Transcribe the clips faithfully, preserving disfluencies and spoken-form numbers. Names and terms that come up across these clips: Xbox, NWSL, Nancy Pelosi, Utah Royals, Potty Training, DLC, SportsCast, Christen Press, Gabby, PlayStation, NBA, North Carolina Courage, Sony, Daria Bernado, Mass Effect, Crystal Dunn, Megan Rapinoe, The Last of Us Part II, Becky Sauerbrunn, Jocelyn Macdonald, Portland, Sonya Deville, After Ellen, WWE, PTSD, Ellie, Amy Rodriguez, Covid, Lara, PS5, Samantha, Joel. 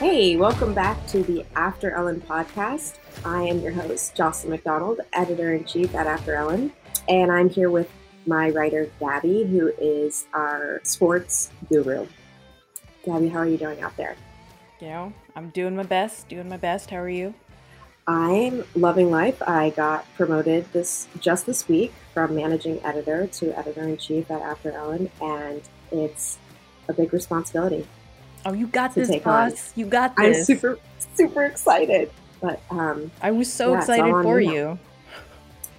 Hey, welcome back to the After Ellen podcast. I am your host, Jocelyn Macdonald, editor-in-chief at After Ellen, and I'm here with my writer, Gabby, who is our sports guru. Gabby, how are you doing out there? You know, I'm doing my best, doing my best. How are you? I'm loving life. I got promoted this just this week from managing editor to editor-in-chief at After Ellen, and it's a big responsibility. Oh, you got this, boss. You got this. I'm super, super excited. But um, I was so yeah, excited for you. you.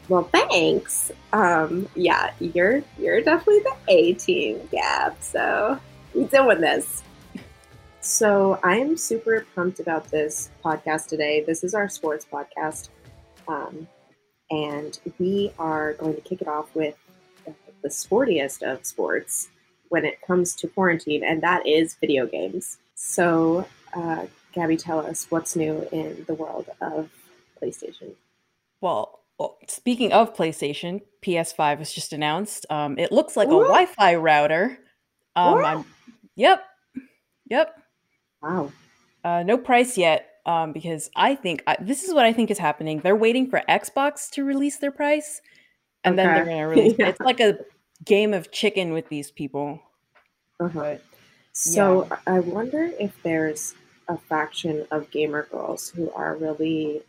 Well, thanks. Um, yeah, you're you're definitely the A team, Gab. So we're doing this. So I'm super pumped about this podcast today. This is our sports podcast. Um, and we are going to kick it off with the, the sportiest of sports when it comes to quarantine, and that is video games. So, uh, Gabby, tell us what's new in the world of PlayStation. Well, speaking of PlayStation, P S five was just announced. Um, it looks like Ooh. a Wi-Fi router. Um, I'm, yep. Yep. Wow. Uh, no price yet, um, because I think I, this is what I think is happening. They're waiting for Xbox to release their price, and okay. then they're going to release yeah. it. It's like a game of chicken with these people. Uh-huh. But, so yeah. I wonder if there's a faction of gamer girls who are really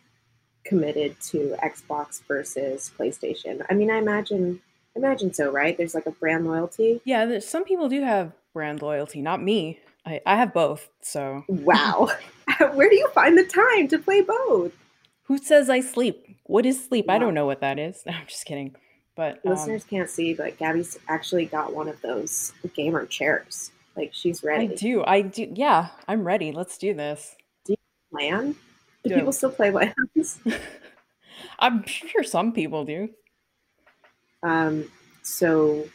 committed to Xbox versus PlayStation. I mean, I imagine, imagine so, right? There's like a brand loyalty. Yeah, there's, some people do have brand loyalty. Not me. I, I have both, so. Wow. Where do you find the time to play both? Who says I sleep? What is sleep? Wow. I don't know what that is. I'm just kidding. But listeners um, can't see, but Gabby's actually got one of those gamer chairs. Like, she's ready. I do. I do. Yeah, I'm ready. Let's do this. Do you plan? Do no. people still play lands? I'm sure some people do. Um. So...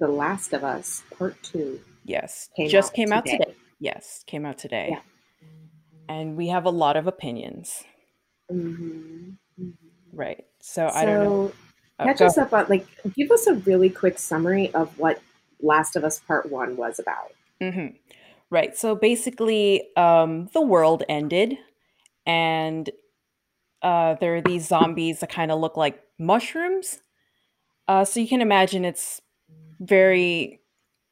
The Last of Us Part two. Yes. Came just out came out today. today. Yes. Came out today. Yeah. And we have a lot of opinions. Mm-hmm. Mm-hmm. Right. So, so I don't know. Oh, catch us up on, like, give us a really quick summary of what Last of Us Part one was about. Mm-hmm. Right. So basically, um, the world ended, and uh, there are these zombies that kind of look like mushrooms. Uh, so you can imagine it's very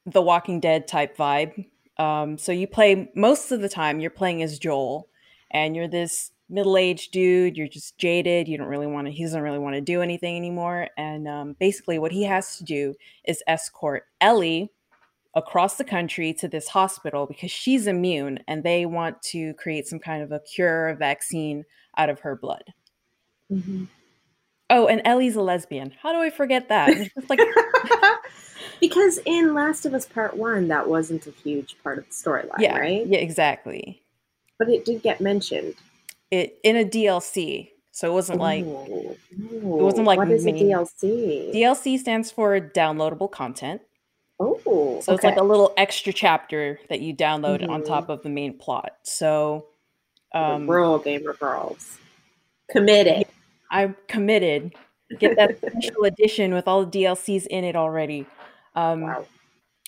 The Walking Dead type vibe. Um, so you play, most of the time, you're playing as Joel, and you're this middle-aged dude. You're just jaded. You don't really want to, he doesn't really want to do anything anymore. And um, basically what he has to do is escort Ellie across the country to this hospital because she's immune, and they want to create some kind of a cure, a vaccine out of her blood. Mm-hmm. Oh, and Ellie's a lesbian. How do I forget that? It's just like because in Last of Us Part One, that wasn't a huge part of the storyline, yeah, right? Yeah, exactly. But it did get mentioned. It in a D L C, so it wasn't like Ooh. Ooh. it wasn't like what is main, a D L C? D L C stands for downloadable content. Oh, so okay. it's like a little extra chapter that you download mm-hmm. on top of the main plot. So, um, rural gamer girls committed. I'm committed. Get that special edition with all the D L Cs in it already. Um, wow.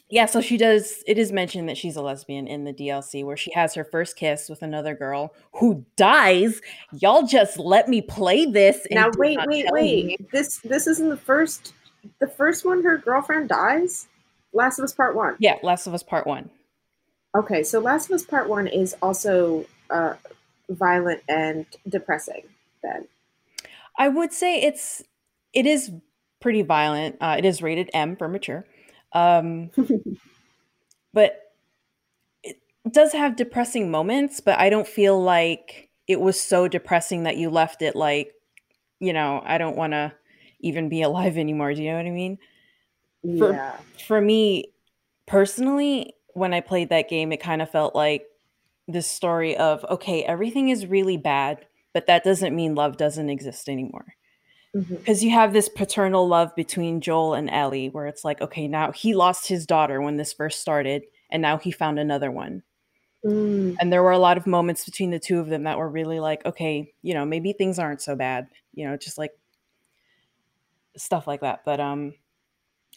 Yeah, so she does, it is mentioned that she's a lesbian in the D L C where she has her first kiss with another girl who dies. Y'all just let me play this. Now, wait, wait, wait. Me. This this isn't the first, the first one her girlfriend dies? Last of Us Part one. Yeah, Last of Us Part one. Okay, so Last of Us Part one is also uh, violent and depressing then. I would say it's it is pretty violent. Uh, it is rated M for mature, um, but it does have depressing moments. But I don't feel like it was so depressing that you left it like, you know, I don't want to even be alive anymore. Do you know what I mean? Yeah. For, for me personally, when I played that game, it kind of felt like this story of okay, everything is really bad. But that doesn't mean love doesn't exist anymore. Because mm-hmm. you have this paternal love between Joel and Ellie where it's like, okay, now he lost his daughter when this first started, and now he found another one. Mm. And there were a lot of moments between the two of them that were really like, okay, you know, maybe things aren't so bad. You know, just like stuff like that. But um,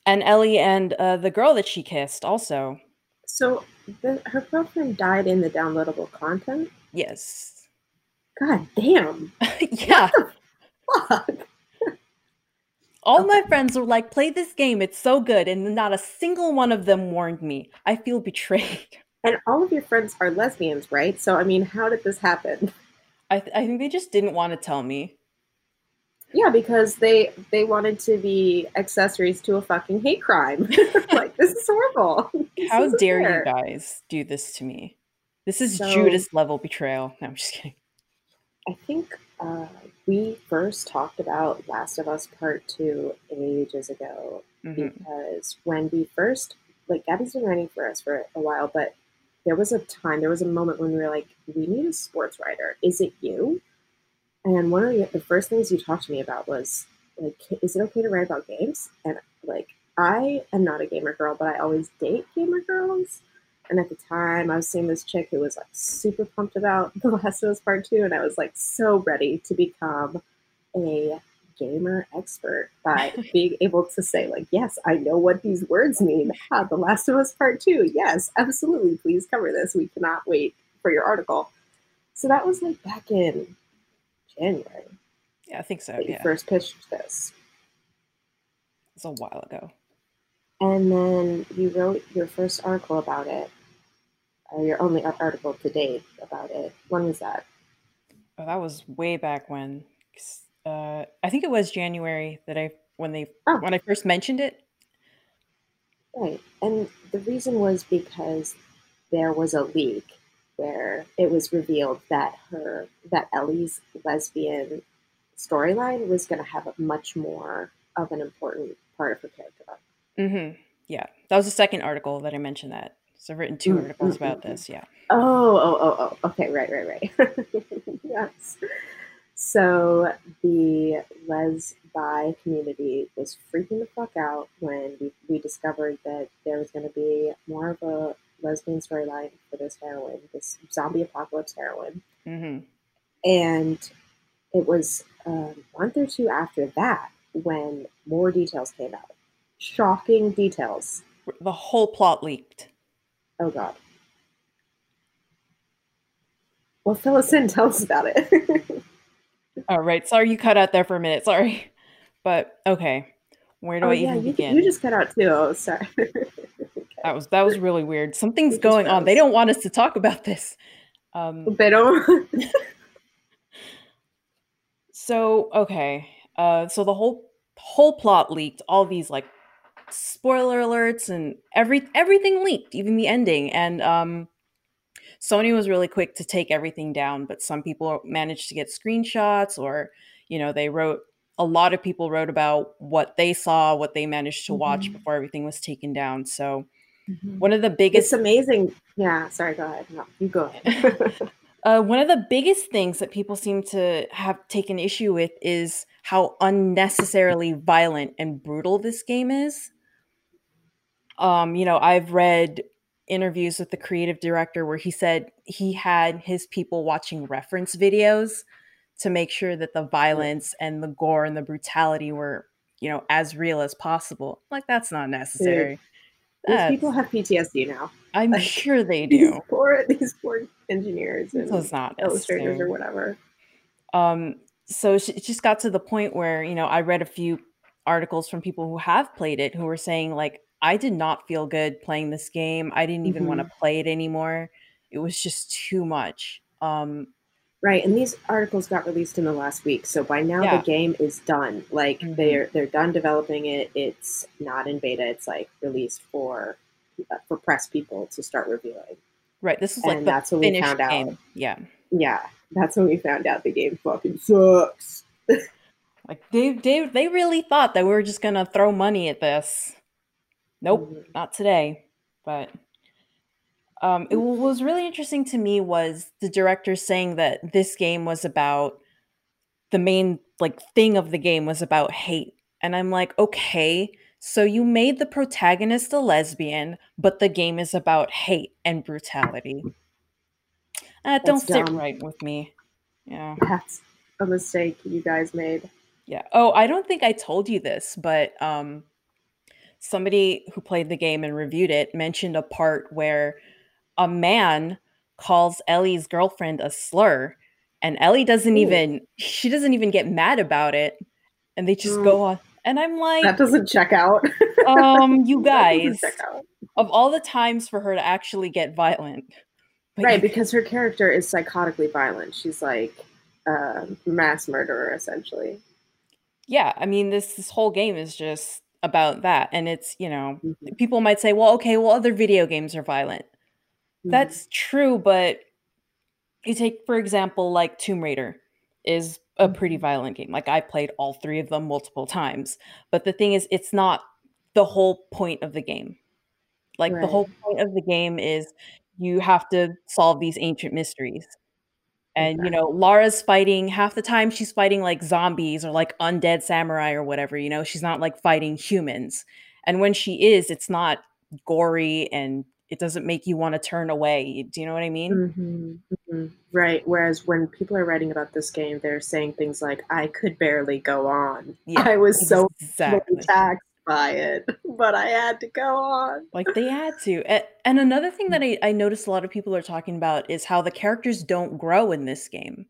And Ellie and uh, the girl that she kissed also. So the, her girlfriend died in the downloadable content? Yes. God damn. Yeah. What the fuck? All okay. my friends were like, play this game. It's so good. And not a single one of them warned me. I feel betrayed. And all of your friends are lesbians, right? So, I mean, how did this happen? I, th- I think they just didn't want to tell me. Yeah, because they they wanted to be accessories to a fucking hate crime. Like, this is horrible. This How dare fair. You guys do this to me? This is so, Judas level betrayal. No, I'm just kidding. I think uh, we first talked about Last of Us Part two ages ago. Mm-hmm. Because when we first, like, Gabby's been writing for us for a while, but there was a time, there was a moment when we were like, we need a sports writer. Is it you? And one of the first things you talked to me about was, like, is it okay to write about games? And, like, I am not a gamer girl, but I always date gamer girls. And at the time, I was seeing this chick who was, like, super pumped about The Last of Us Part two, and I was, like, so ready to become a gamer expert by being able to say, like, yes, I know what these words mean. Ah, The Last of Us Part two. Yes, absolutely. Please cover this. We cannot wait for your article. So that was, like, back in January. Yeah, I think so. Yeah. You first pitched this. It's a while ago. And then you wrote your first article about it, or your only article to date about it. When was that? Oh, that was way back when. Uh, I think it was January that I when they oh. when I first mentioned it. Right, and the reason was because there was a leak where it was revealed that her, that Ellie's lesbian storyline was going to have a much more of an important part of her character. Mm-hmm. Yeah. That was the second article that I mentioned that. So I've written two mm-hmm. articles about this. Yeah. Oh, oh, oh, oh. Okay. Right, right, right. Yes. So the les-bi community was freaking the fuck out when we, we discovered that there was going to be more of a lesbian storyline for this heroine, this zombie apocalypse heroine. Mm-hmm. And it was a um, month or two after that when more details came out. Shocking details. The whole plot leaked. Oh, God. Well, fill us in. Tell us about it. All right. Sorry you cut out there for a minute. Sorry. But, okay. Where do oh, I yeah, even you, begin? You just cut out, too. Oh, sorry. That was that was really weird. Something's going on. They don't want us to talk about this. Um, they don't. So okay, uh, so the whole whole plot leaked. All these like spoiler alerts and every everything leaked, even the ending. And um, Sony was really quick to take everything down, but some people managed to get screenshots, or you know, they wrote. A lot of people wrote about what they saw, what they managed to mm-hmm. watch before everything was taken down. So. Mm-hmm. One of the biggest... It's amazing. Yeah, sorry, go ahead. No, you go ahead. uh, one of the biggest things that people seem to have taken issue with is how unnecessarily violent and brutal this game is. Um, you know, I've read interviews with the creative director where he said he had his people watching reference videos to make sure that the violence and the gore and the brutality were, you know, as real as possible. Like, that's not necessary. Dude. These people have P T S D now. I'm like, sure they do. These poor, these poor engineers and so not illustrators or whatever. Um, so it just got to the point where, you know, I read a few articles from people who have played it who were saying, like, I did not feel good playing this game. I didn't even mm-hmm. want to play it anymore. It was just too much. Um, right. And these articles got released in the last week. So by now yeah. the game is done. Like mm-hmm. they're they're done developing it. It's not in beta. It's like released for uh, for press people to start reviewing. Right. This is like and the that's when we found game. Out. Yeah. Yeah. That's when we found out the game fucking sucks. Like they, they they really thought that we were just going to throw money at this. Nope. Mm-hmm. Not today. But Um, it, what was really interesting to me was the director saying that this game was about the main like thing of the game was about hate. And I'm like, okay, so you made the protagonist a lesbian, but the game is about hate and brutality. Uh, don't sit right with me. Yeah, that's a mistake you guys made. Yeah. Oh, I don't think I told you this, but um, somebody who played the game and reviewed it mentioned a part where a man calls Ellie's girlfriend a slur, and Ellie doesn't Ooh. even, she doesn't even get mad about it. And they just mm. go on. And I'm like, that doesn't check out. um, you guys, of all the times for her to actually get violent. But right, because her character is psychotically violent. She's like a mass murderer, essentially. Yeah, I mean, this this whole game is just about that. And it's, you know, mm-hmm. people might say, well, okay, well, other video games are violent. Mm-hmm. That's true, but you take, for example, like Tomb Raider is a pretty violent game. Like, I played all three of them multiple times. But the thing is, it's not the whole point of the game. Like, right. the whole point of the game is you have to solve these ancient mysteries. And, exactly. you know, Lara's fighting, half the time she's fighting, like, zombies or, like, undead samurai or whatever, you know? She's not, like, fighting humans. And when she is, it's not gory and it doesn't make you want to turn away. Do you know what I mean? Mm-hmm. Mm-hmm. Right. Whereas when people are writing about this game, they're saying things like, I could barely go on. Yeah, I was exactly. so attacked by it, but I had to go on. Like, they had to. And, and another thing that I, I noticed a lot of people are talking about is how the characters don't grow in this game.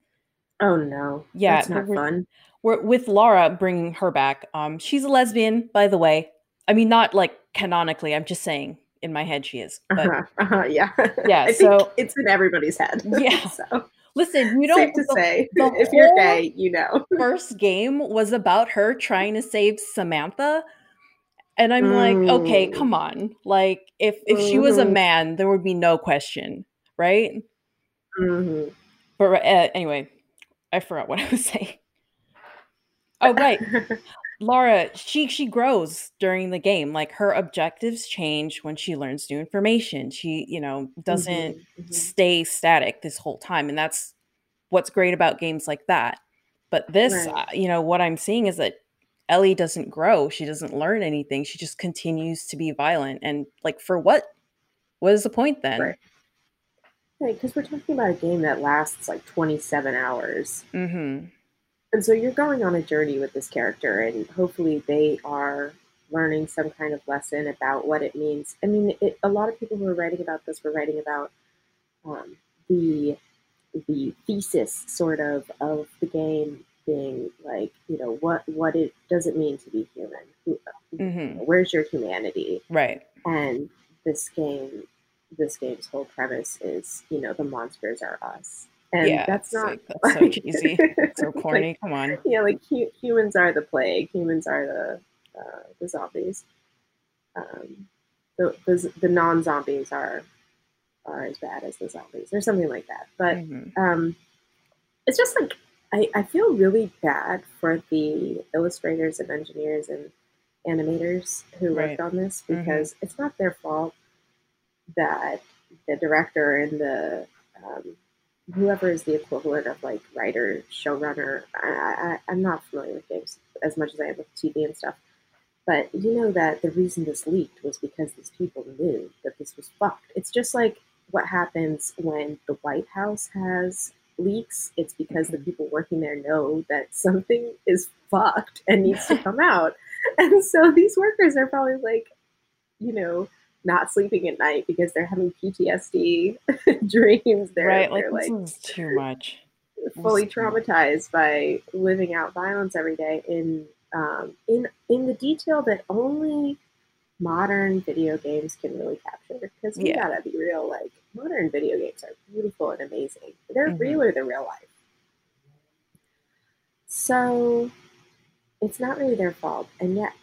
Oh, no. Yeah. It's not we're, fun. We're, with Lara, bringing her back, um, she's a lesbian, by the way. I mean, not like canonically. I'm just saying. In my head, she is. But, uh-huh, uh-huh, yeah. Yeah. I so think it's in everybody's head. Yeah. So listen, you don't have to say if you're gay, you know. First game was about her trying to save Samantha, and I'm mm. like, okay, come on. Like, if if mm-hmm. she was a man, there would be no question, right? Mm-hmm. But uh, anyway, I forgot what I was saying. Oh, right. Lara, she she grows during the game. Like, her objectives change when she learns new information. She, you know, doesn't mm-hmm, mm-hmm. stay static this whole time. And that's what's great about games like that. But this, right. uh, you know, what I'm seeing is that Ellie doesn't grow. She doesn't learn anything. She just continues to be violent. And, like, for what? What is the point then? Right, because right, we're talking about a game that lasts, like, twenty-seven hours. Mm-hmm. And so you're going on a journey with this character, and hopefully they are learning some kind of lesson about what it means. I mean, it, a lot of people who are writing about this were writing about um, the the thesis sort of of the game being like, you know, what what it does it mean to be human? Who, mm-hmm. Where's your humanity? Right. And this game, this game's whole premise is, you know, the monsters are us. And yeah, that's not like, that's like, so cheesy, so corny. Like, come on. Yeah, like hu- humans are the plague. Humans are the uh, the zombies. Um, the the, the non zombies are are as bad as the zombies, or something like that. But mm-hmm. um, it's just like I, I feel really bad for the illustrators and engineers and animators who right. worked on this, because mm-hmm. it's not their fault that the director and the um, whoever is the equivalent of like writer, showrunner. I, I, I'm not familiar with games as much as I am with T V and stuff. But you know that the reason this leaked was because these people knew that this was fucked. It's just like what happens when the White House has leaks. It's because mm-hmm. the people working there know that something is fucked and needs to come out. And so these workers are probably like, you know, not sleeping at night because they're having P T S D dreams. They're, right, like, they're, like, this is too much. Fully traumatized by living out violence every day in um, in in the detail that only modern video games can really capture. Because we yeah. gotta be real, like, modern video games are beautiful and amazing. They're mm-hmm. realer than real life. So it's not really their fault, and yet,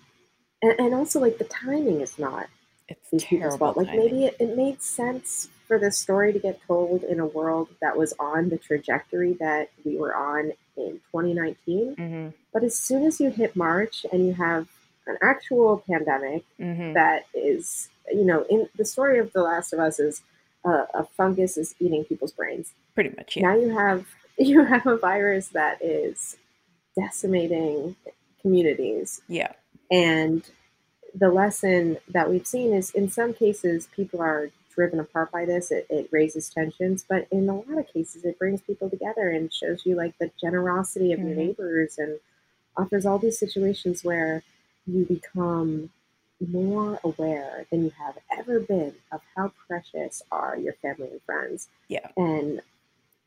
and, and also like the timing is not. It's terrible. Like, maybe it, it made sense for this story to get told in a world that was on the trajectory that we were on in twenty nineteen. Mm-hmm. But as soon as you hit March and you have an actual pandemic mm-hmm. that is, you know, in the story of The Last of Us is uh, a fungus is eating people's brains. Pretty much. Yeah. Now you have you have a virus that is decimating communities. Yeah. And the lesson that we've seen is, in some cases, people are driven apart by this. It, it raises tensions, but in a lot of cases, it brings people together and shows you like the generosity of mm-hmm. your neighbors, and offers all these situations where you become more aware than you have ever been of how precious are your family and friends. Yeah. And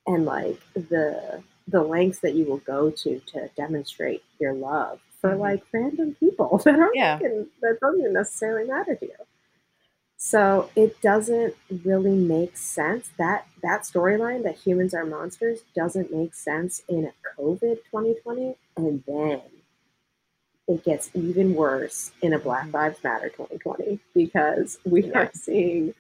and like the the lengths that you will go to to demonstrate your love for mm-hmm. like random people that aren't yeah. even, that don't even necessarily matter to you. So it doesn't really make sense that that storyline that humans are monsters doesn't make sense in a COVID twenty twenty, and then it gets even worse in a Black Lives Matter twenty twenty, because we yeah. are seeing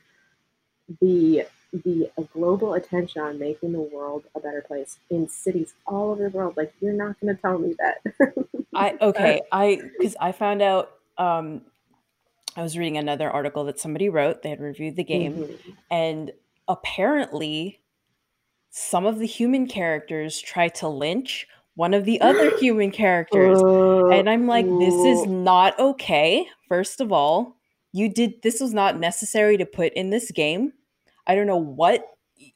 the the global attention on making the world a better place in cities all over the world. Like, you're not going to tell me that. I okay, I because I found out. Um, I was reading another article that somebody wrote. They had reviewed the game, mm-hmm. and apparently, some of the human characters tried to lynch one of the other human characters. Uh, and I'm like, this is not okay. First of all, you did, this was not necessary to put in this game. I don't know what,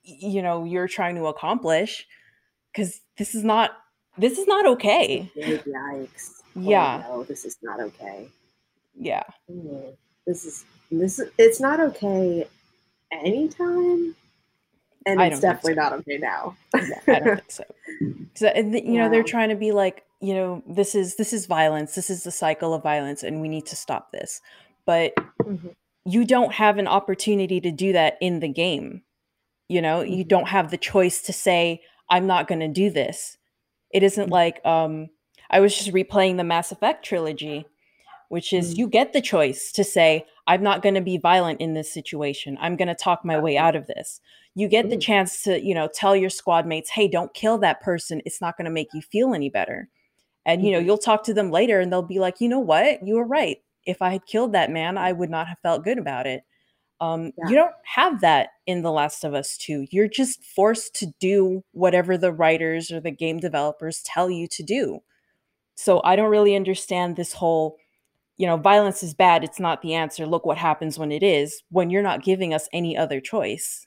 you know, you're trying to accomplish, because this is not, this is not okay. Yikes. Yeah. Oh, no, this is not okay. Yeah. This is, this is, it's not okay anytime. And it's definitely so. Not okay now. Yeah, I don't think so. So, and the, you yeah. know, they're trying to be like, you know, this is this is violence. This is the cycle of violence, and we need to stop this. But mm-hmm. you don't have an opportunity to do that in the game. You know, mm-hmm. you don't have the choice to say, "I'm not going to do this." It isn't mm-hmm. like um, I was just replaying the Mass Effect trilogy, which is mm-hmm. you get the choice to say, "I'm not going to be violent in this situation. I'm going to talk my way out of this." You get the chance to, you know, tell your squad mates, "Hey, don't kill that person. It's not going to make you feel any better." And, you know, you'll talk to them later and they'll be like, "You know what? You were right. If I had killed that man, I would not have felt good about it." Um, yeah. You don't have that in The Last of Us two. You're just forced to do whatever the writers or the game developers tell you to do. So I don't really understand this whole, you know, violence is bad, it's not the answer, look what happens when it is, when you're not giving us any other choice.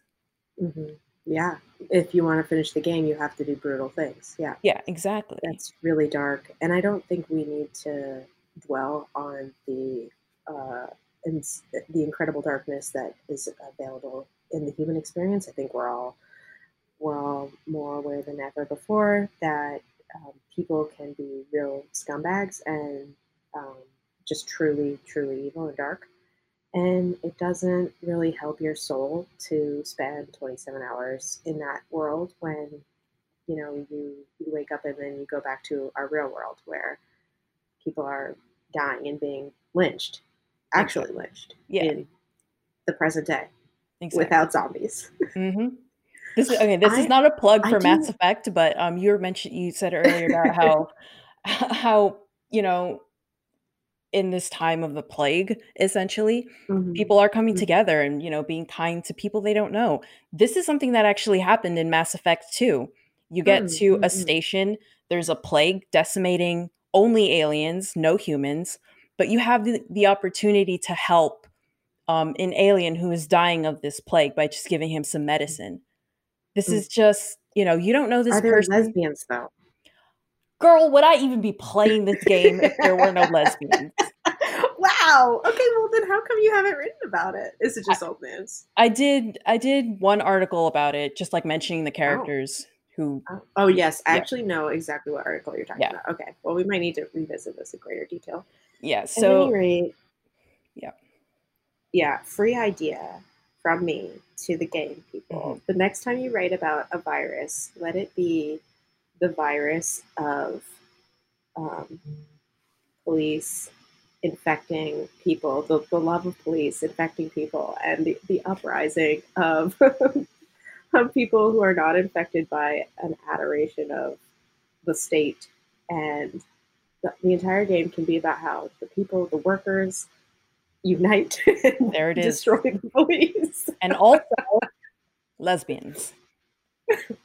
Mm-hmm. Yeah. If you want to finish the game, you have to do brutal things. Yeah. Yeah, exactly. That's really dark. And I don't think we need to dwell on the uh, ins- the incredible darkness that is available in the human experience. I think we're all, we're all more aware than ever before that um, people can be real scumbags and um, just truly, truly evil and dark. And it doesn't really help your soul to spend twenty-seven hours in that world when, you know, you, you wake up and then you go back to our real world where people are dying and being lynched, actually exactly. lynched yeah. in the present day exactly. without zombies. Mm-hmm. This okay. This I, is not a plug for I Mass do... Effect, but um, you were mentioned. You said earlier about how how you know. in this time of the plague, essentially, mm-hmm. people are coming mm-hmm. together and, you know, being kind to people they don't know. This is something that actually happened in Mass Effect two. You get mm-hmm. to a mm-hmm. station, there's a plague decimating only aliens, no humans, but you have the, the opportunity to help um, an alien who is dying of this plague by just giving him some medicine. This mm-hmm. is just, you know, you don't know this are there person. Lesbians, though? Girl, would I even be playing this game if there were no lesbians? Wow. Okay, well then how come you haven't written about it? Is it just I, old news? I did I did one article about it, just like mentioning the characters oh. who Oh, oh yes, I yeah. actually know exactly what article you're talking yeah. about. Okay. Well, we might need to revisit this in greater detail. Yeah, so At any rate, yeah. Yeah, free idea from me to the game people. Mm-hmm. The next time you write about a virus, let it be the virus of um, police infecting people, the, the love of police infecting people, and the, the uprising of, of people who are not infected by an adoration of the state. And the, the entire game can be about how the people, the workers, unite and there it destroy is. The police. And also lesbians.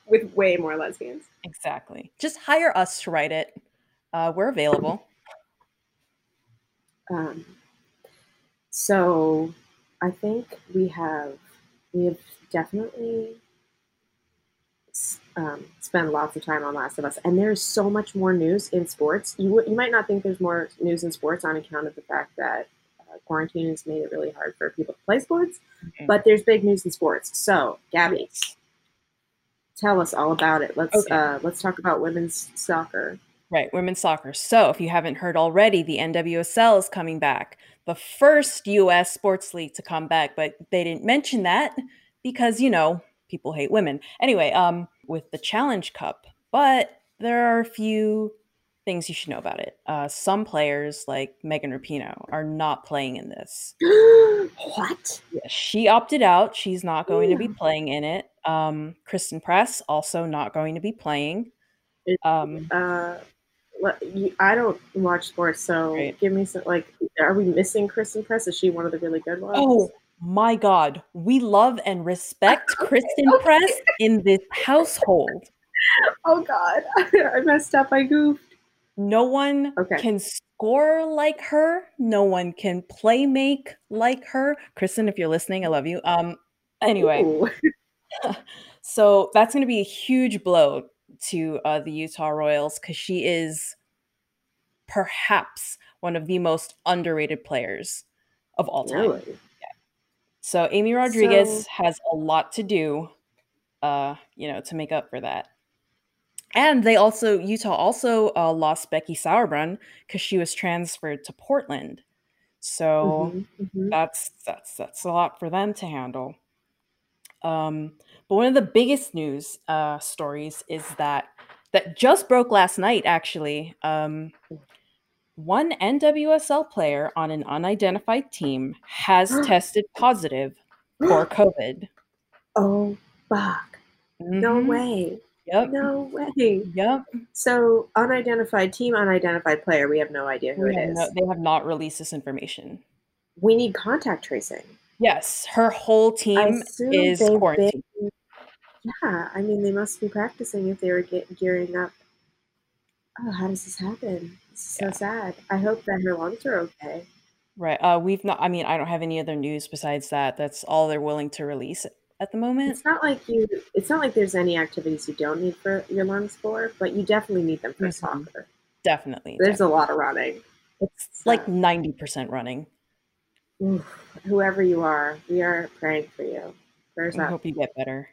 With way more lesbians. Exactly. Just hire us to write it. Uh, we're available. Um, so I think we have we have definitely um, spent lots of time on Last of Us, and there's so much more news in sports. You w- you might not think there's more news in sports on account of the fact that uh, quarantine has made it really hard for people to play sports, okay. but there's big news in sports. So, Gabby, tell us all about it. Let's okay. uh, let's talk about women's soccer. Right, women's soccer. So if you haven't heard already, the N W S L is coming back, the first U S sports league to come back, but they didn't mention that because, you know, people hate women. Anyway, um, with the Challenge Cup, but there are a few things you should know about it. Uh, some players, like Megan Rapinoe, are not playing in this. What? Yeah, she opted out. She's not going yeah. to be playing in it. Um, Christen Press, also not going to be playing. Um, uh, I don't watch sports, so right. give me some, like, are we missing Christen Press? Is she one of the really good ones? Oh, my God. We love and respect okay, Christen okay. Press in this household. Oh, God. I messed up. I goofed. No one okay. can score like her. No one can play make like her. Kristen, if you're listening, I love you. Um. Anyway, so that's going to be a huge blow to uh, the Utah Royals, because she is perhaps one of the most underrated players of all time. Really? Yeah. So Amy Rodriguez so... has a lot to do, uh, you know, to make up for that. And they also, Utah also uh, lost Becky Sauerbrunn because she was transferred to Portland. So mm-hmm, mm-hmm. that's that's that's a lot for them to handle. Um, but one of the biggest news uh, stories is that that just broke last night, actually. Um, one N W S L player on an unidentified team has tested positive for COVID. Oh, fuck. Mm-hmm. No way. Yep. No way. Yep. So unidentified team, unidentified player. We have no idea who we it is. No, they have not released this information. We need contact tracing. Yes, her whole team is quarantined. Been, yeah, I mean, they must be practicing if they were get, gearing up. Oh, how does this happen? This is yeah. so sad. I hope that her lungs are okay. Right. Uh, we've not. I mean, I don't have any other news besides that. That's all they're willing to release at the moment. It's not like you. It's not like there's any activities you don't need for your lungs for, but you definitely need them for mm-hmm. soccer. Definitely. There's definitely. a lot of running. It's so. like ninety percent running. Oof. Whoever you are, we are praying for you. Prayers I up. hope you get better.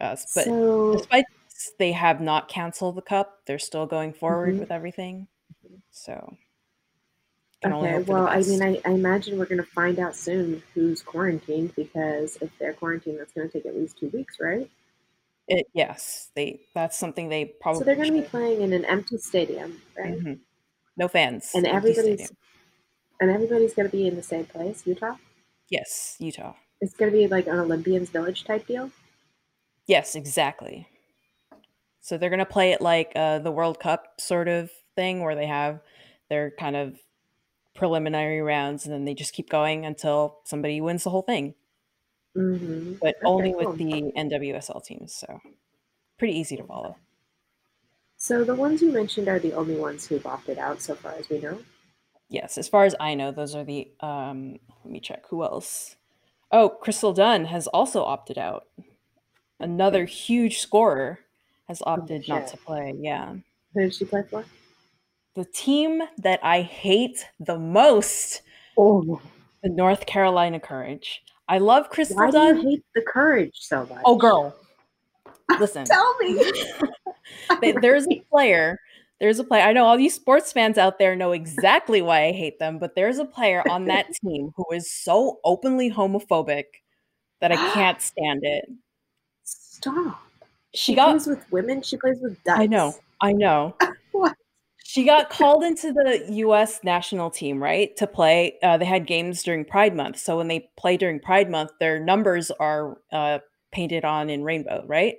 Us, but so, despite this, they have not canceled the cup. They're still going forward mm-hmm. with everything. So, can okay. only hope well, for the best. I mean, I, I imagine we're going to find out soon who's quarantined, because if they're quarantined, that's going to take at least two weeks, right? It, yes, they. That's something they probably. So they're going to be playing in an empty stadium, right? Mm-hmm. No fans, and everybody's. Stadium. And everybody's going to be in the same place, Utah? Yes, Utah. It's going to be like an Olympians Village type deal? Yes, exactly. So they're going to play it like uh, the World Cup sort of thing, where they have their kind of preliminary rounds, and then they just keep going until somebody wins the whole thing. Mm-hmm. But okay, only cool. with the N W S L teams, so pretty easy to follow. So the ones you mentioned are the only ones who've opted out so far as we know? Yes, as far as I know, those are the, um, let me check, who else? Oh, Crystal Dunn has also opted out. Another huge scorer has opted oh, not to play, yeah. Who did she play for? The team that I hate the most, oh. the North Carolina Courage. I love Crystal Why Dunn. Why do you hate the Courage so much? Oh, girl. Listen. Tell me. they, there's a player... There's a player. I know all you sports fans out there know exactly why I hate them, but there's a player on that team who is so openly homophobic that I can't stand it. Stop. She, she got, plays with women. She plays with ducks. I know. I know. What? She got called into the U S national team, right, to play. Uh, they had games during Pride Month. So when they play during Pride Month, their numbers are uh, painted on in rainbow, right?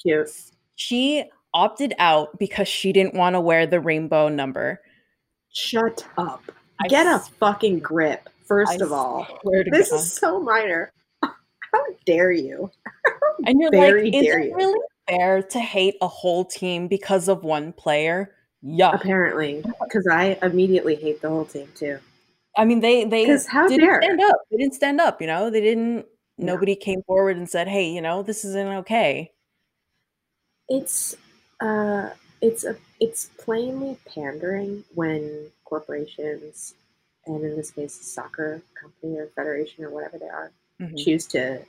Cute. She... opted out because she didn't want to wear the rainbow number. Shut up. I Get s- a fucking grip, first I of all. This God. is so minor. How dare you? How and you're very like, dare is you. it really fair to hate a whole team because of one player? Yeah. Apparently. Because I immediately hate the whole team, too. I mean, they, they how didn't dare. stand up. They didn't stand up, you know? They didn't, no. nobody came forward and said, hey, you know, this isn't okay. It's... Uh, it's a it's plainly pandering when corporations and in this case, soccer company or federation or whatever they are, mm-hmm. choose to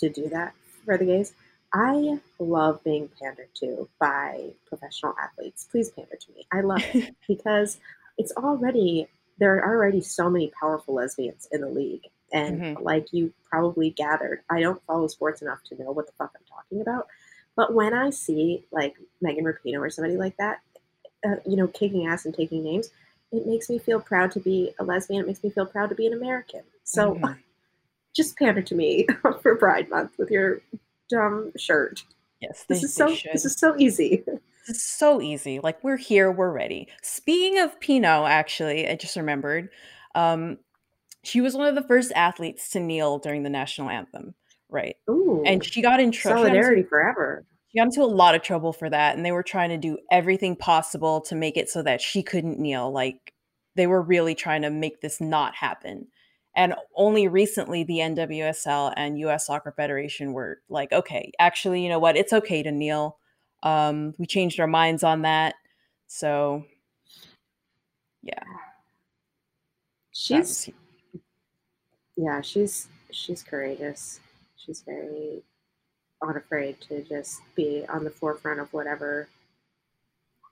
to do that for the gays. I love being pandered to by professional athletes. Please pander to me. I love it because it's already, there are already so many powerful lesbians in the league. And mm-hmm. like you probably gathered, I don't follow sports enough to know what the fuck I'm talking about. But when I see like Megan Rapinoe or somebody like that, uh, you know, kicking ass and taking names, it makes me feel proud to be a lesbian. It makes me feel proud to be an American. So mm-hmm. just pander to me for Pride Month with your dumb shirt. Yes, they, this is they so. Should. This is so easy. It's so easy. Like, we're here, we're ready. Speaking of Pino, actually, I just remembered. Um, she was one of the first athletes to kneel during the national anthem, right? Ooh, and she got in trouble. Solidarity into, forever. She got into a lot of trouble for that, and they were trying to do everything possible to make it so that she couldn't kneel. Like, they were really trying to make this not happen. And only recently, the N W S L and U S Soccer Federation were like, okay, actually, you know what? It's okay to kneel. Um, we changed our minds on that. So, yeah. She's, yeah, she's, she's courageous. She's very unafraid to just be on the forefront of whatever.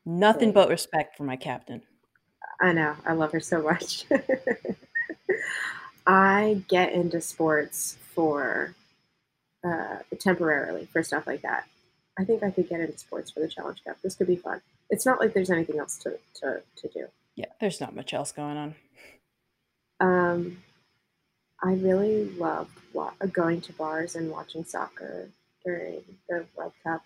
Nothing thing. But respect for my captain. I know. I love her so much. I get into sports for uh, temporarily for stuff like that. I think I could get into sports for the Challenge Cup. This could be fun. It's not like there's anything else to, to, to do. Yeah, there's not much else going on. Um, I really loved wa- going to bars and watching soccer during the World Cup.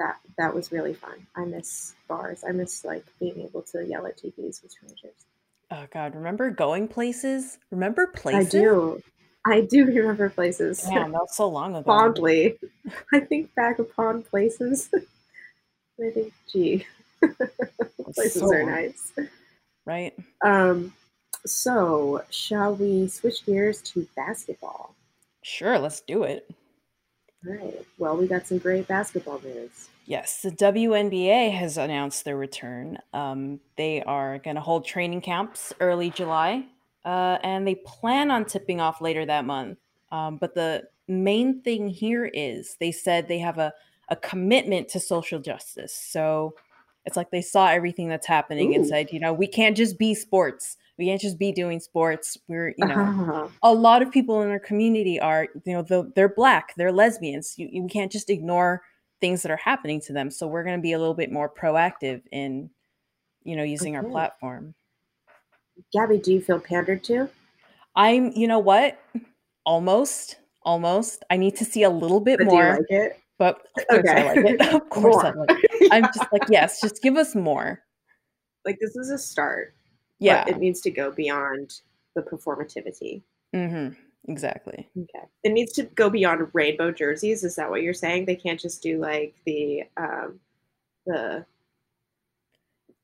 That that was really fun. I miss bars. I miss like being able to yell at T Vs with strangers. Oh, God. Remember going places? Remember places? I do. I do remember places. Damn, that was so long ago. Fondly. I think back upon places. I think, gee. Places so, are nice. Right. Um. So, shall we switch gears to basketball? Sure, let's do it. All right. Well, we got some great basketball news. Yes, the W N B A has announced their return. Um, they are going to hold training camps early July, uh, and they plan on tipping off later that month. Um, but the main thing here is they said they have a, a commitment to social justice. So it's like they saw everything that's happening Ooh. and said, you know, we can't just be sports. We can't just be doing sports. We're, you know, uh-huh. a lot of people in our community are, you know, the, they're Black, they're lesbians. You, you can't just ignore things that are happening to them. So we're going to be a little bit more proactive in, you know, using okay. our platform. Gabby, do you feel pandered to? I'm, you know what? Almost, almost. I need to see a little bit but more. Do you like it? But of course okay. I like it. Of course I like it. I'm just like, yes, just give us more. Like, this is a start. Yeah. But it needs to go beyond the performativity. Mm-hmm. Exactly. Okay. It needs to go beyond rainbow jerseys. Is that what you're saying? They can't just do like the, um, the.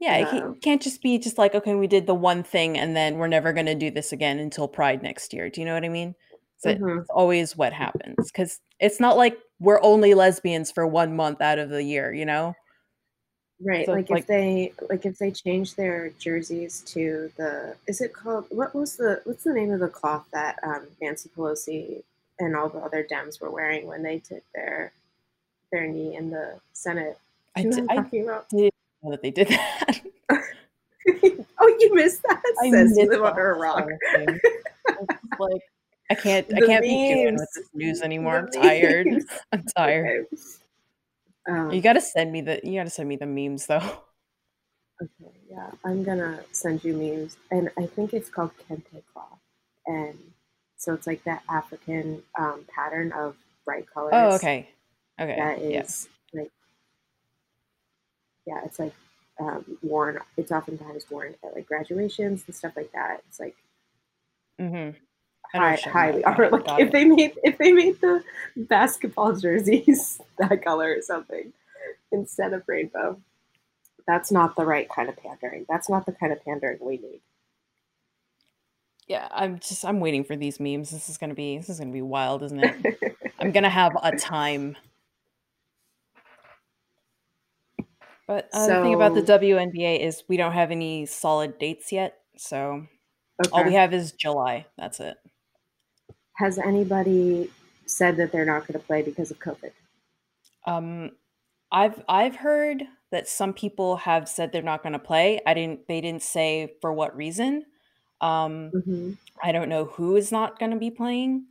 Yeah, it um, can't just be just like, okay, we did the one thing and then we're never going to do this again until Pride next year. Do you know what I mean? So mm-hmm. it's always what happens, because it's not like we're only lesbians for one month out of the year, you know? Right. So like if like, they like if they change their jerseys to the is it called what was the what's the name of the cloth that um, Nancy Pelosi and all the other Dems were wearing when they took their their knee in the Senate? I, d- I didn't know that they did that. Oh, you missed that? I Says missed you live that under a rock. Like, I can't the I can't memes. be doing with this news anymore. I'm tired. I'm tired. Okay. Um, you gotta send me the you gotta send me the memes though. Okay, yeah, I'm gonna send you memes, and I think it's called kente cloth, and so it's like that African um, pattern of bright colors. Oh, okay, okay, that is yeah. like yeah, it's like um, worn. It's oftentimes worn at like graduations and stuff like that. It's like mm-hmm. High, highly, or like if it. they made if they made the basketball jerseys that color or something instead of rainbow, that's not the right kind of pandering. That's not the kind of pandering we need. Yeah, I'm just I'm waiting for these memes. This is gonna be this is gonna be wild, isn't it? I'm gonna have a time. But uh, so, the thing about the W N B A is we don't have any solid dates yet, so. Okay. All we have is July. That's it. Has anybody said that they're not going to play because of COVID? Um, I've I've heard that some people have said they're not going to play. I didn't. They didn't say for what reason. Um, mm-hmm. I don't know who is not going to be playing.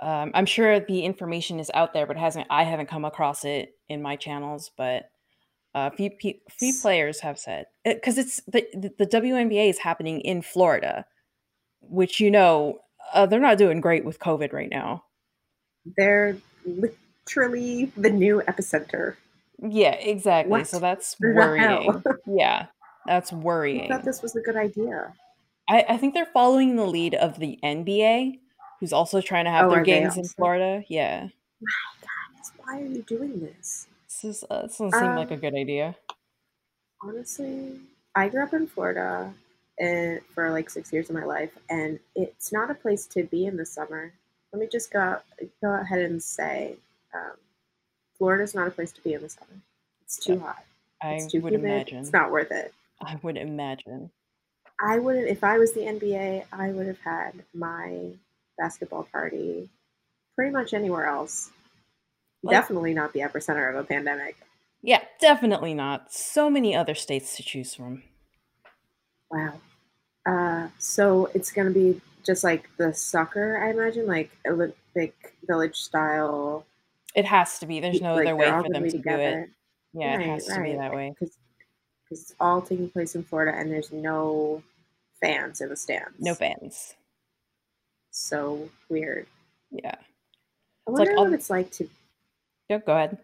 Um, I'm sure the information is out there, but it hasn't. I haven't come across it in my channels, but uh, few, few, few players have said because it, it's the, the W N B A is happening in Florida, which you know uh, they're not doing great with COVID right now. They're literally the new epicenter. Yeah, exactly. What? So that's worrying. Yeah, that's worrying. I thought this was a good idea. I, I think they're following the lead of the N B A, who's also trying to have oh, their games in Florida. Yeah. My God, why are you doing this? This, is, uh, this doesn't seem um, like a good idea. Honestly, I grew up in Florida and, for like six years of my life, and it's not a place to be in the summer. Let me just go, go ahead and say um, Florida's not a place to be in the summer. It's too yeah. hot. It's I too would humid. imagine. It's not worth it. I would imagine. I would have, if I was the N B A, I would have had my basketball party pretty much anywhere else. Well, definitely not the epicenter of a pandemic. Yeah, definitely not. So many other states to choose from. Wow. Uh, so it's going to be just like the soccer, I imagine, like Olympic Village style. It has to be. There's no like, other way for them to together. do it. Yeah, right, it has to right. be that way. Because it's all taking place in Florida, and there's no fans in the stands. No fans. So weird. Yeah. I wonder it's like, what I'll... it's like to... Yeah, go ahead.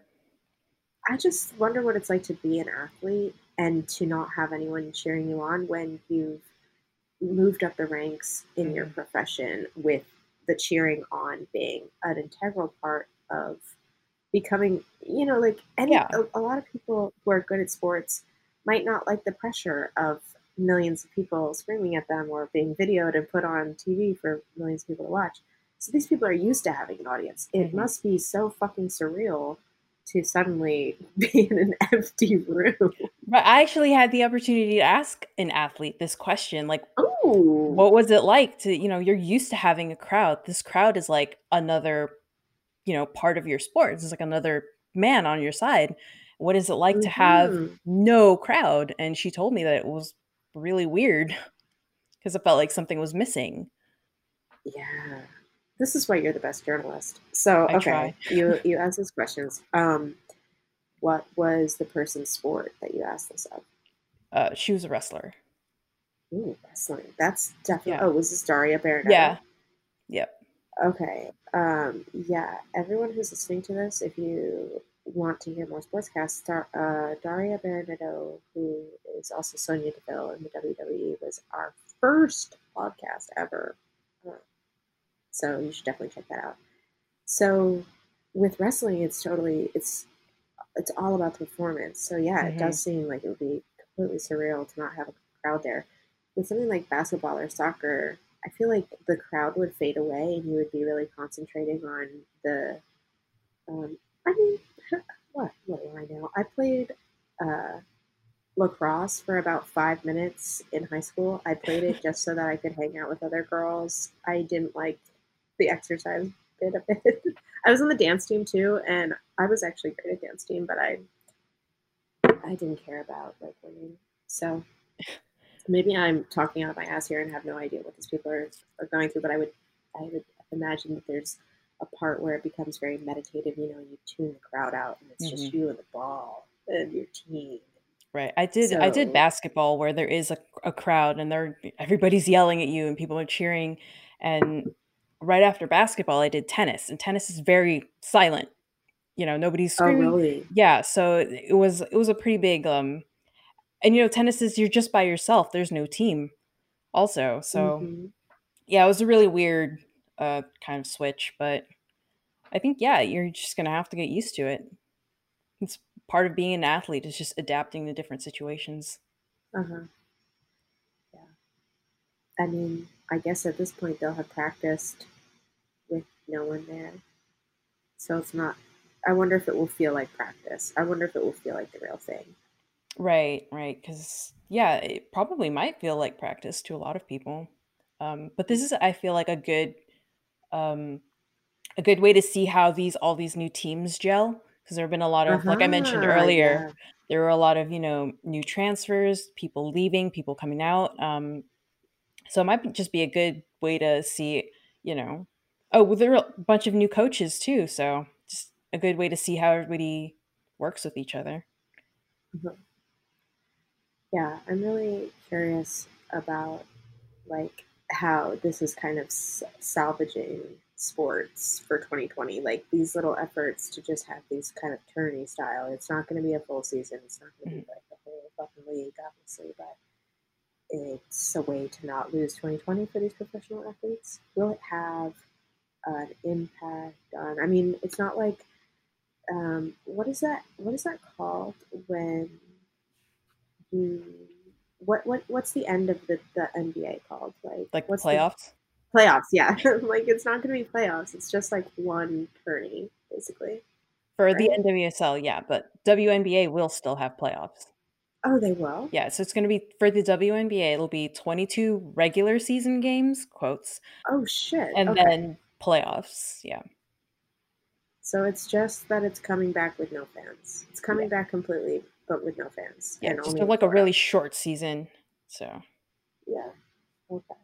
I just wonder what it's like to be an athlete and to not have anyone cheering you on when you've moved up the ranks in mm-hmm. your profession, with the cheering on being an integral part of becoming, you know, like any yeah. a, a lot of people who are good at sports might not like the pressure of millions of people screaming at them or being videoed and put on T V for millions of people to watch. So these people are used to having an audience. It mm-hmm. must be so fucking surreal to suddenly be in an empty room. But I actually had the opportunity to ask an athlete this question, like, Ooh. what was it like to, you know, you're used to having a crowd. This crowd is like another, you know, part of your sports. It's like another man on your side. What is it like mm-hmm. to have no crowd? And she told me that it was really weird because it felt like something was missing. Yeah. This is why you're the best journalist. So, I okay, try. you you asked these questions. Um, what was the person's sport that you asked this of? Uh, she was a wrestler. Ooh, wrestling. That's definitely... Yeah. Oh, was this Daria Bernado? Yeah. Yep. Okay. Um, yeah, everyone who's listening to this, if you want to hear more sportscasts, Dar- uh, Daria Bernado, who is also Sonya Deville in the W W E, was our first podcast ever. Uh, So you should definitely check that out. So with wrestling, it's totally, it's it's all about the performance. So yeah, mm-hmm. it does seem like it would be completely surreal to not have a crowd there. With something like basketball or soccer, I feel like the crowd would fade away and you would be really concentrating on the, um, I mean, what, what do I know? I played uh, lacrosse for about five minutes in high school. I played it just so that I could hang out with other girls. I didn't like the exercise bit of it. I was on the dance team too, and I was actually great at dance team, but I I didn't care about like winning. So maybe I'm talking out of my ass here and have no idea what these people are, are going through, but I would I would imagine that there's a part where it becomes very meditative, you know, and you tune the crowd out and it's mm-hmm. just you and the ball and your team. Right. I did so, I did basketball where there is a, a crowd and they're everybody's yelling at you and people are cheering. And right after basketball, I did tennis, and tennis is very silent. You know, nobody's screaming. Oh, really? Yeah, so it was it was a pretty big, um, and you know, tennis is you're just by yourself. There's no team, also. So, mm-hmm. yeah, it was a really weird uh, kind of switch. But I think yeah, you're just gonna have to get used to it. It's part of being an athlete, is just adapting to different situations. Uh huh. Yeah. I mean, I guess at this point they'll have practiced with no one there. So it's not, I wonder if it will feel like practice. I wonder if it will feel like the real thing. Right, right. Because, yeah, it probably might feel like practice to a lot of people. Um, but this is, I feel like, a good um, a good way to see how these all these new teams gel, because there have been a lot of, uh-huh, like I mentioned earlier, yeah. there were a lot of, you know, new transfers, people leaving, people coming out. Um, so it might just be a good way to see, you know, oh, well, there are a bunch of new coaches too. So just a good way to see how everybody works with each other. Mm-hmm. Yeah, I'm really curious about like how this is kind of s- salvaging sports for twenty twenty, like these little efforts to just have these kind of tourney style. It's not going to be a full season. It's not going to mm-hmm. be like the whole fucking league, obviously, but it's a way to not lose twenty twenty for these professional athletes. Will it have an impact on, I mean, it's not like, um, what is that, what is that called when you, what, what, what's the end of the, the N B A called? Like, like what's playoffs? The, Playoffs, yeah. Like, it's not going to be playoffs. It's just, like, one tourney, basically. For right? the N W S L, yeah. But W N B A will still have playoffs. Oh, they will? Yeah, so it's going to be, for the W N B A, it'll be twenty-two regular season games, quotes. Oh, shit. And okay. then playoffs, yeah. So it's just that it's coming back with no fans. It's coming yeah. back completely, but with no fans. Yeah, and just only like a really short season, so. Yeah, okay.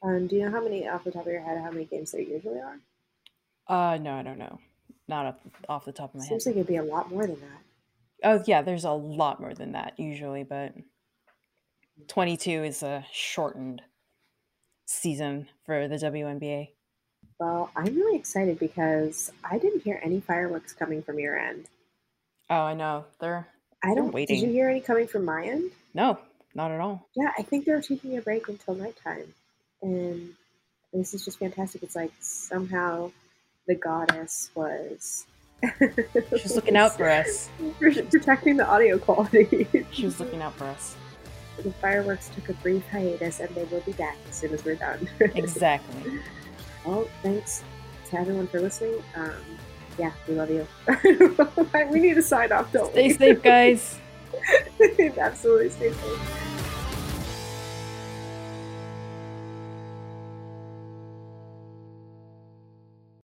Um, do you know how many, off the top of your head, how many games there usually are? Uh, no, I don't know. Not off, off the top of my Seems head. Seems like it'd be a lot more than that. Oh, yeah, there's a lot more than that usually, but twenty-two is a shortened season for the W N B A. Well, I'm really excited because I didn't hear any fireworks coming from your end. Oh, I know. They're, I don't, they're waiting. Did you hear any coming from my end? No, not at all. Yeah, I think they're taking a break until nighttime. And this is just fantastic. It's like somehow the goddess was she's looking out for us, protecting the audio quality. She was looking out for us. The fireworks took a brief hiatus, and they will be back as soon as we're done. Exactly. Well, thanks to everyone for listening. Um, yeah, we love you. We need to sign off, don't we? Stay safe, guys. Absolutely, stay safe.